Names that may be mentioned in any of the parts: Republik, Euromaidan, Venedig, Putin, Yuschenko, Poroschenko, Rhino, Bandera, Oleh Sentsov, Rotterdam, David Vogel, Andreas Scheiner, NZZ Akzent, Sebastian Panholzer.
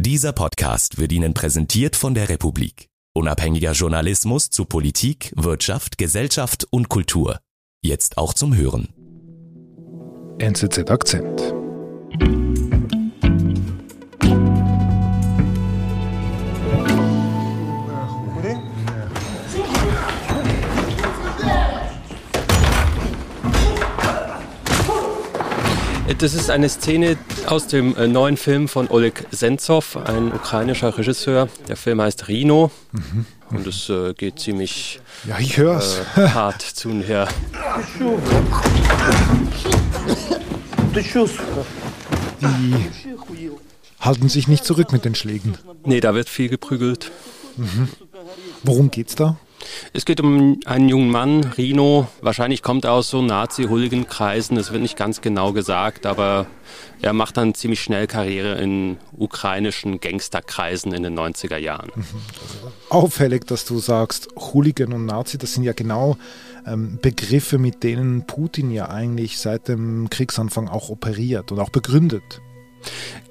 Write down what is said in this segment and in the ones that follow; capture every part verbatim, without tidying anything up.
Dieser Podcast wird Ihnen präsentiert von der Republik. Unabhängiger Journalismus zu Politik, Wirtschaft, Gesellschaft und Kultur. Jetzt auch zum Hören. N Z Z Akzent. Das ist eine Szene aus dem neuen Film von Oleh Sentsov, ein ukrainischer Regisseur. Der Film heißt Rhino mhm. und es äh, geht ziemlich ja, ich hör's. Äh, hart zu und her. Die halten sich nicht zurück mit den Schlägen. Nee, da wird viel geprügelt. Mhm. Worum geht's da? Es geht um einen jungen Mann, Rhino, wahrscheinlich kommt er aus so Nazi-Hooligan-Kreisen, das wird nicht ganz genau gesagt, aber er macht dann ziemlich schnell Karriere in ukrainischen Gangsterkreisen in den neunziger Jahren. Auffällig, dass du sagst, Hooligan und Nazi, das sind ja genau ähm, Begriffe, mit denen Putin ja eigentlich seit dem Kriegsanfang auch operiert und auch begründet.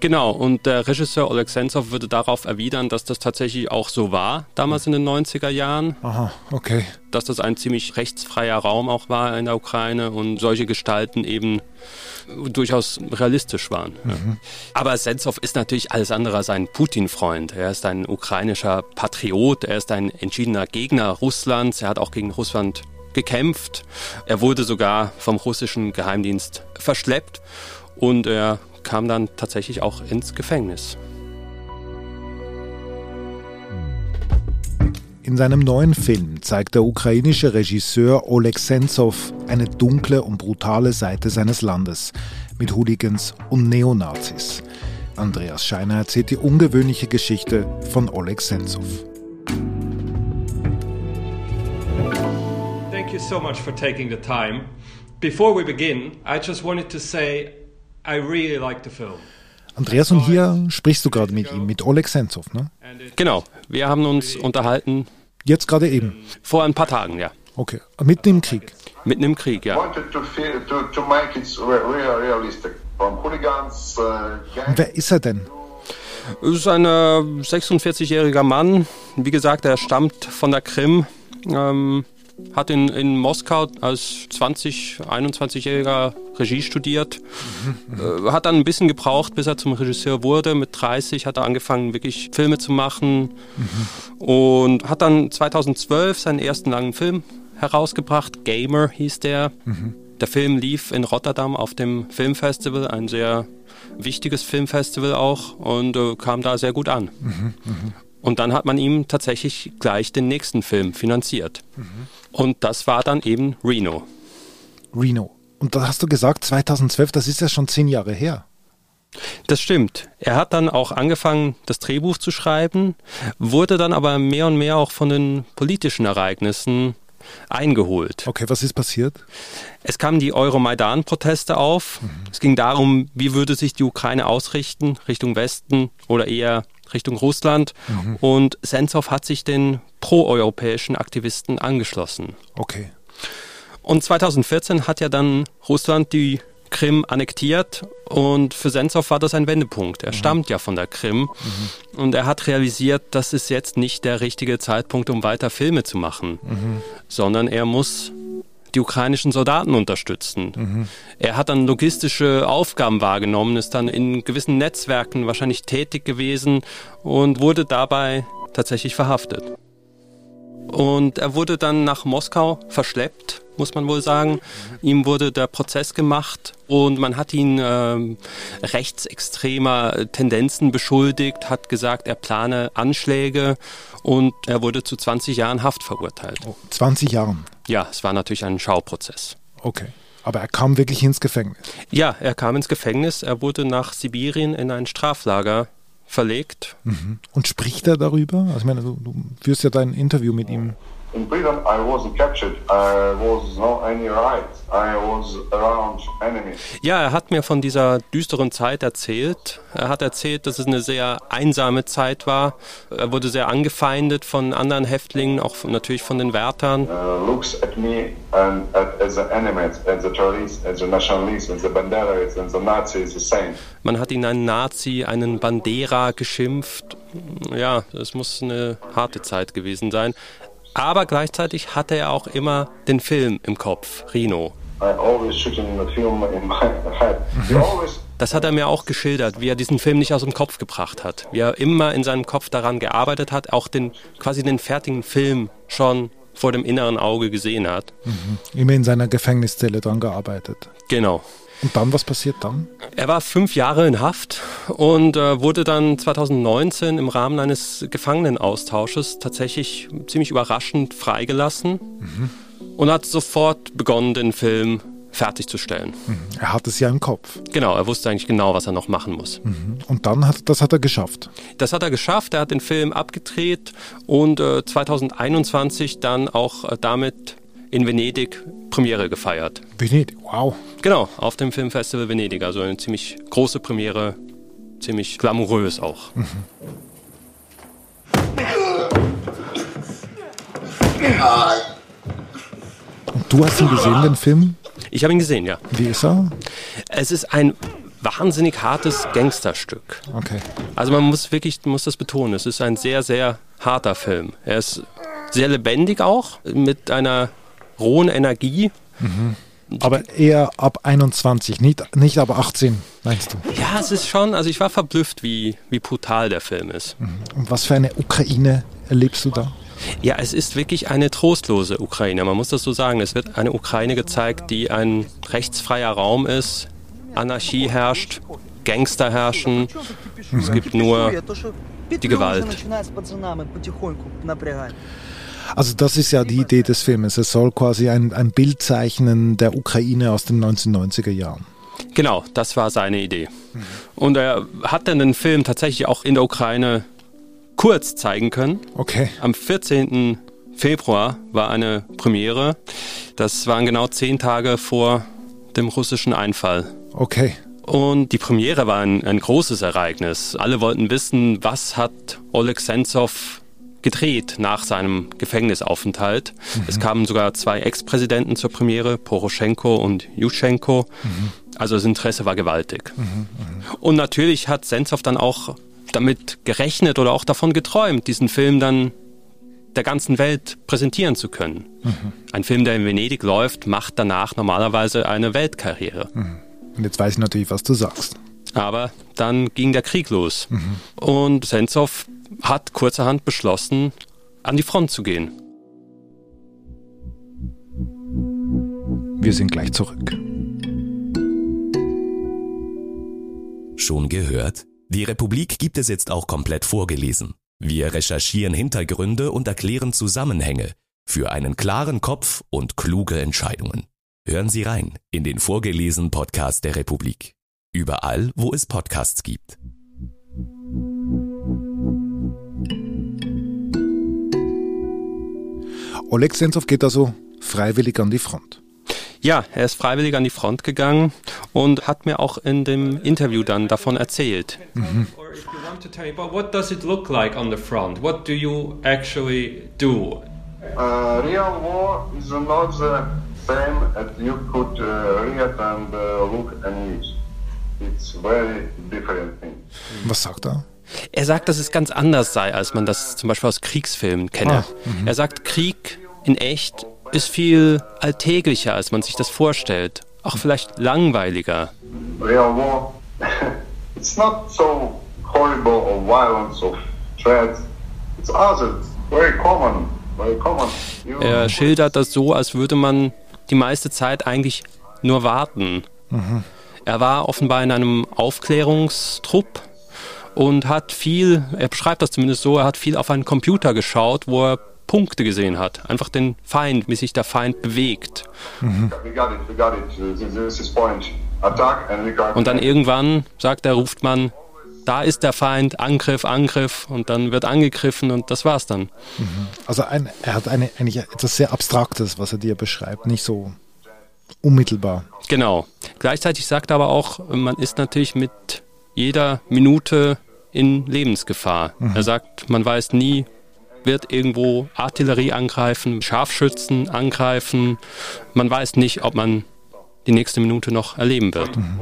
Genau, und der Regisseur Oleh Sentsov würde darauf erwidern, dass das tatsächlich auch so war, damals in den neunziger Jahren. Aha, okay. Dass das ein ziemlich rechtsfreier Raum auch war in der Ukraine und solche Gestalten eben durchaus realistisch waren. Mhm. Aber Sentsov ist natürlich alles andere als ein Putin-Freund. Er ist ein ukrainischer Patriot, er ist ein entschiedener Gegner Russlands, er hat auch gegen Russland gekämpft. Er wurde sogar vom russischen Geheimdienst verschleppt und er kam dann tatsächlich auch ins Gefängnis. In seinem neuen Film zeigt der ukrainische Regisseur Oleh Sentsov eine dunkle und brutale Seite seines Landes mit Hooligans und Neonazis. Andreas Scheiner erzählt die ungewöhnliche Geschichte von Oleh Sentsov. Thank you so much for taking the time. Before we begin, I just wanted to say I really like the film. Andreas, und hier sprichst du gerade mit ihm, mit Oleh Sentsov, ne? Genau, wir haben uns unterhalten. Jetzt gerade eben? Vor ein paar Tagen, ja. Okay, mitten im Krieg? Mitten im Krieg, ja. Und wer ist er denn? Es ist ein sechsundvierzigjähriger Mann. Wie gesagt, er stammt von der Krim. Ähm, Hat in, in Moskau als zwanzig-, einundzwanzigjähriger Regie studiert. Mhm. Äh, hat dann ein bisschen gebraucht, bis er zum Regisseur wurde. Mit dreißig hat er angefangen, wirklich Filme zu machen. Mhm. Und hat dann zweitausendzwölf seinen ersten langen Film herausgebracht. Gamer hieß der. Mhm. Der Film lief in Rotterdam auf dem Filmfestival, ein sehr wichtiges Filmfestival auch. Und äh, kam da sehr gut an. Mhm. Mhm. Und dann hat man ihm tatsächlich gleich den nächsten Film finanziert. Mhm. Und das war dann eben Rhino. Rhino. Und da hast du gesagt, zweitausendzwölf, das ist ja schon zehn Jahre her. Das stimmt. Er hat dann auch angefangen, das Drehbuch zu schreiben, wurde dann aber mehr und mehr auch von den politischen Ereignissen eingeholt. Okay, was ist passiert? Es kamen die Euromaidan-Proteste auf. Mhm. Es ging darum, wie würde sich die Ukraine ausrichten, Richtung Westen oder eher Richtung Russland. Mhm. Und Sentsov hat sich den proeuropäischen Aktivisten angeschlossen. Okay. Und zweitausendvierzehn hat ja dann Russland die Krim annektiert und für Sentsov war das ein Wendepunkt. Er mhm. stammt ja von der Krim mhm. und er hat realisiert, das ist jetzt nicht der richtige Zeitpunkt, um weiter Filme zu machen, mhm. sondern er muss die ukrainischen Soldaten unterstützen. Mhm. Er hat dann logistische Aufgaben wahrgenommen, ist dann in gewissen Netzwerken wahrscheinlich tätig gewesen und wurde dabei tatsächlich verhaftet. Und er wurde dann nach Moskau verschleppt, muss man wohl sagen. Ihm wurde der Prozess gemacht und man hat ihn äh, rechtsextremer Tendenzen beschuldigt, hat gesagt, er plane Anschläge und er wurde zu zwanzig Jahren Haft verurteilt. Oh, zwanzig Jahren? Ja, es war natürlich ein Schauprozess. Okay, aber er kam wirklich ins Gefängnis? Ja, er kam ins Gefängnis, er wurde nach Sibirien in ein Straflager verlegt. Mhm. Und spricht er darüber? Also ich meine, du, du führst ja dein Interview mit ihm. In prison, I wasn't captured. I was no any rights. I was around enemies. Ja, er hat mir von dieser düsteren Zeit erzählt. Er hat erzählt, dass es eine sehr einsame Zeit war. Er wurde sehr angefeindet von anderen Häftlingen, auch von, natürlich von den Wärtern. Uh, looks at me and at, as the enemies, as the terrorists, as the nationalists, as the banderists, as the Nazis, the same. Man hat ihn einen Nazi, einen Bandera geschimpft. Ja, es muss eine harte Zeit gewesen sein. Aber gleichzeitig hatte er auch immer den Film im Kopf, Rhino. Das hat er mir auch geschildert, wie er diesen Film nicht aus dem Kopf gebracht hat. Wie er immer in seinem Kopf daran gearbeitet hat, auch den quasi den fertigen Film schon vor dem inneren Auge gesehen hat. Mhm. Immer in seiner Gefängniszelle dran gearbeitet. Genau. Und dann, was passiert dann? Er war fünf Jahre in Haft und äh, wurde dann zwanzig neunzehn im Rahmen eines Gefangenenaustausches tatsächlich ziemlich überraschend freigelassen mhm. und hat sofort begonnen, den Film fertigzustellen. Mhm. Er hatte es ja im Kopf. Genau, er wusste eigentlich genau, was er noch machen muss. Mhm. Und dann hat das hat er geschafft? Das hat er geschafft, er hat den Film abgedreht und äh, zwanzig einundzwanzig dann auch äh, damit in Venedig Premiere gefeiert. Venedig, wow. Genau, auf dem Filmfestival Venedig. Also eine ziemlich große Premiere, ziemlich glamourös auch. Mhm. Und du hast ihn gesehen, den Film? Ich habe ihn gesehen, ja. Wie ist er? Es ist ein wahnsinnig hartes Gangsterstück. Okay. Also man muss wirklich, muss das betonen, es ist ein sehr, sehr harter Film. Er ist sehr lebendig auch, mit einer rohen Energie. Mhm. Aber eher ab einundzwanzig, nicht, nicht ab achtzehn, meinst du? Ja, es ist schon, also ich war verblüfft, wie, wie brutal der Film ist. Mhm. Und was für eine Ukraine erlebst du da? Ja, es ist wirklich eine trostlose Ukraine, man muss das so sagen. Es wird eine Ukraine gezeigt, die ein rechtsfreier Raum ist, Anarchie herrscht, Gangster herrschen, mhm. es gibt nur die Gewalt. Also das ist ja die Idee des Filmes. Es soll quasi ein, ein Bild zeichnen der Ukraine aus den neunzehnhundertneunziger Jahren. Genau, das war seine Idee. Mhm. Und er hat dann den Film tatsächlich auch in der Ukraine kurz zeigen können. Okay. Am vierzehnten Februar war eine Premiere. Das waren genau zehn Tage vor dem russischen Einfall. Okay. Und die Premiere war ein, ein großes Ereignis. Alle wollten wissen, was hat Oleh Sentsov gedreht nach seinem Gefängnisaufenthalt. Mhm. Es kamen sogar zwei Ex-Präsidenten zur Premiere, Poroschenko und Yuschenko. Mhm. Also das Interesse war gewaltig. Mhm. Mhm. Und natürlich hat Sentsov dann auch damit gerechnet oder auch davon geträumt, diesen Film dann der ganzen Welt präsentieren zu können. Mhm. Ein Film, der in Venedig läuft, macht danach normalerweise eine Weltkarriere. Mhm. Und jetzt weiß ich natürlich, was du sagst. Aber dann ging der Krieg los. Mhm. Und Sentsov hat kurzerhand beschlossen, an die Front zu gehen. Wir sind gleich zurück. Schon gehört? Die Republik gibt es jetzt auch komplett vorgelesen. Wir recherchieren Hintergründe und erklären Zusammenhänge für einen klaren Kopf und kluge Entscheidungen. Hören Sie rein in den vorgelesenen Podcast der Republik. Überall, wo es Podcasts gibt. Oleh Sentsov geht also freiwillig an die Front. Ja, er ist freiwillig an die Front gegangen und hat mir auch in dem Interview dann davon erzählt. Mhm. What does it look like on the front? What do you actually do? Uh, real war is not the same as you could uh, read and uh, look and use. It's very different thing. Was sagt er? Er sagt, dass es ganz anders sei, als man das zum Beispiel aus Kriegsfilmen kenne. Ah, er sagt, Krieg in echt ist viel alltäglicher, als man sich das vorstellt. Auch vielleicht langweiliger. Real war, it's not so horrible or violence or threats. It's other, very common, very common. Er schildert das so, als würde man die meiste Zeit eigentlich nur warten. Mhm. Er war offenbar in einem Aufklärungstrupp und hat viel, er beschreibt das zumindest so, er hat viel auf einen Computer geschaut, wo er Punkte gesehen hat. Einfach den Feind, wie sich der Feind bewegt. Mhm. Und dann irgendwann, sagt er, ruft man da ist der Feind, Angriff, Angriff und dann wird angegriffen und das war's dann. Mhm. Also ein, er hat eine, eigentlich etwas sehr Abstraktes, was er dir beschreibt, nicht so unmittelbar. Genau. Gleichzeitig sagt er aber auch, man ist natürlich mit jeder Minute in Lebensgefahr. Mhm. Er sagt, man weiß nie, wird irgendwo Artillerie angreifen, Scharfschützen angreifen. Man weiß nicht, ob man die nächste Minute noch erleben wird. Mhm.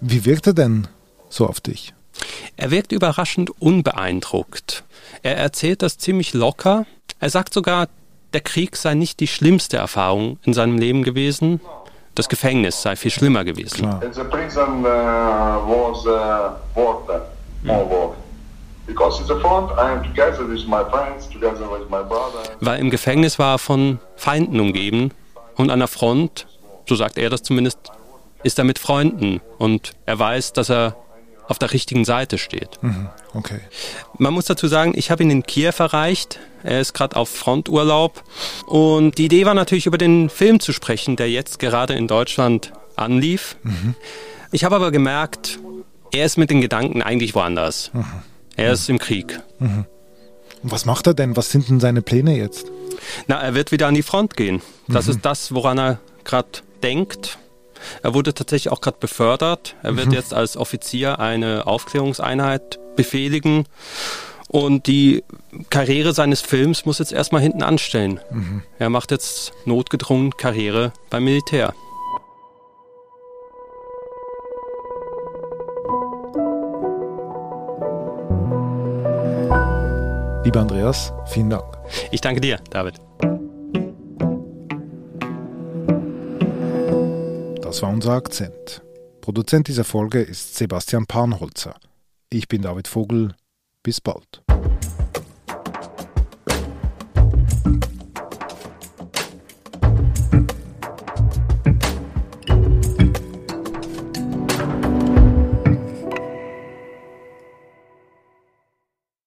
Wie wirkt er denn so auf dich? Er wirkt überraschend unbeeindruckt. Er erzählt das ziemlich locker. Er sagt sogar, der Krieg sei nicht die schlimmste Erfahrung in seinem Leben gewesen. Das Gefängnis sei viel schlimmer gewesen. Klar. Weil im Gefängnis war er von Feinden umgeben und an der Front, so sagt er das zumindest, ist er mit Freunden und er weiß, dass er auf der richtigen Seite steht. Mhm, okay. Man muss dazu sagen, ich habe ihn in Kiew erreicht. Er ist gerade auf Fronturlaub. Und die Idee war natürlich, über den Film zu sprechen, der jetzt gerade in Deutschland anlief. Mhm. Ich habe aber gemerkt, er ist mit den Gedanken eigentlich woanders. Mhm. Er ist im Krieg. Mhm. Und was macht er denn? Was sind denn seine Pläne jetzt? Na, er wird wieder an die Front gehen. Das mhm. ist das, woran er gerade denkt. Er wurde tatsächlich auch gerade befördert. Er wird mhm. jetzt als Offizier eine Aufklärungseinheit befehligen. Und die Karriere seines Films muss jetzt erstmal hinten anstellen. Mhm. Er macht jetzt notgedrungen Karriere beim Militär. Lieber Andreas, vielen Dank. Ich danke dir, David. Das war unser Akzent. Produzent dieser Folge ist Sebastian Panholzer. Ich bin David Vogel. Bis bald.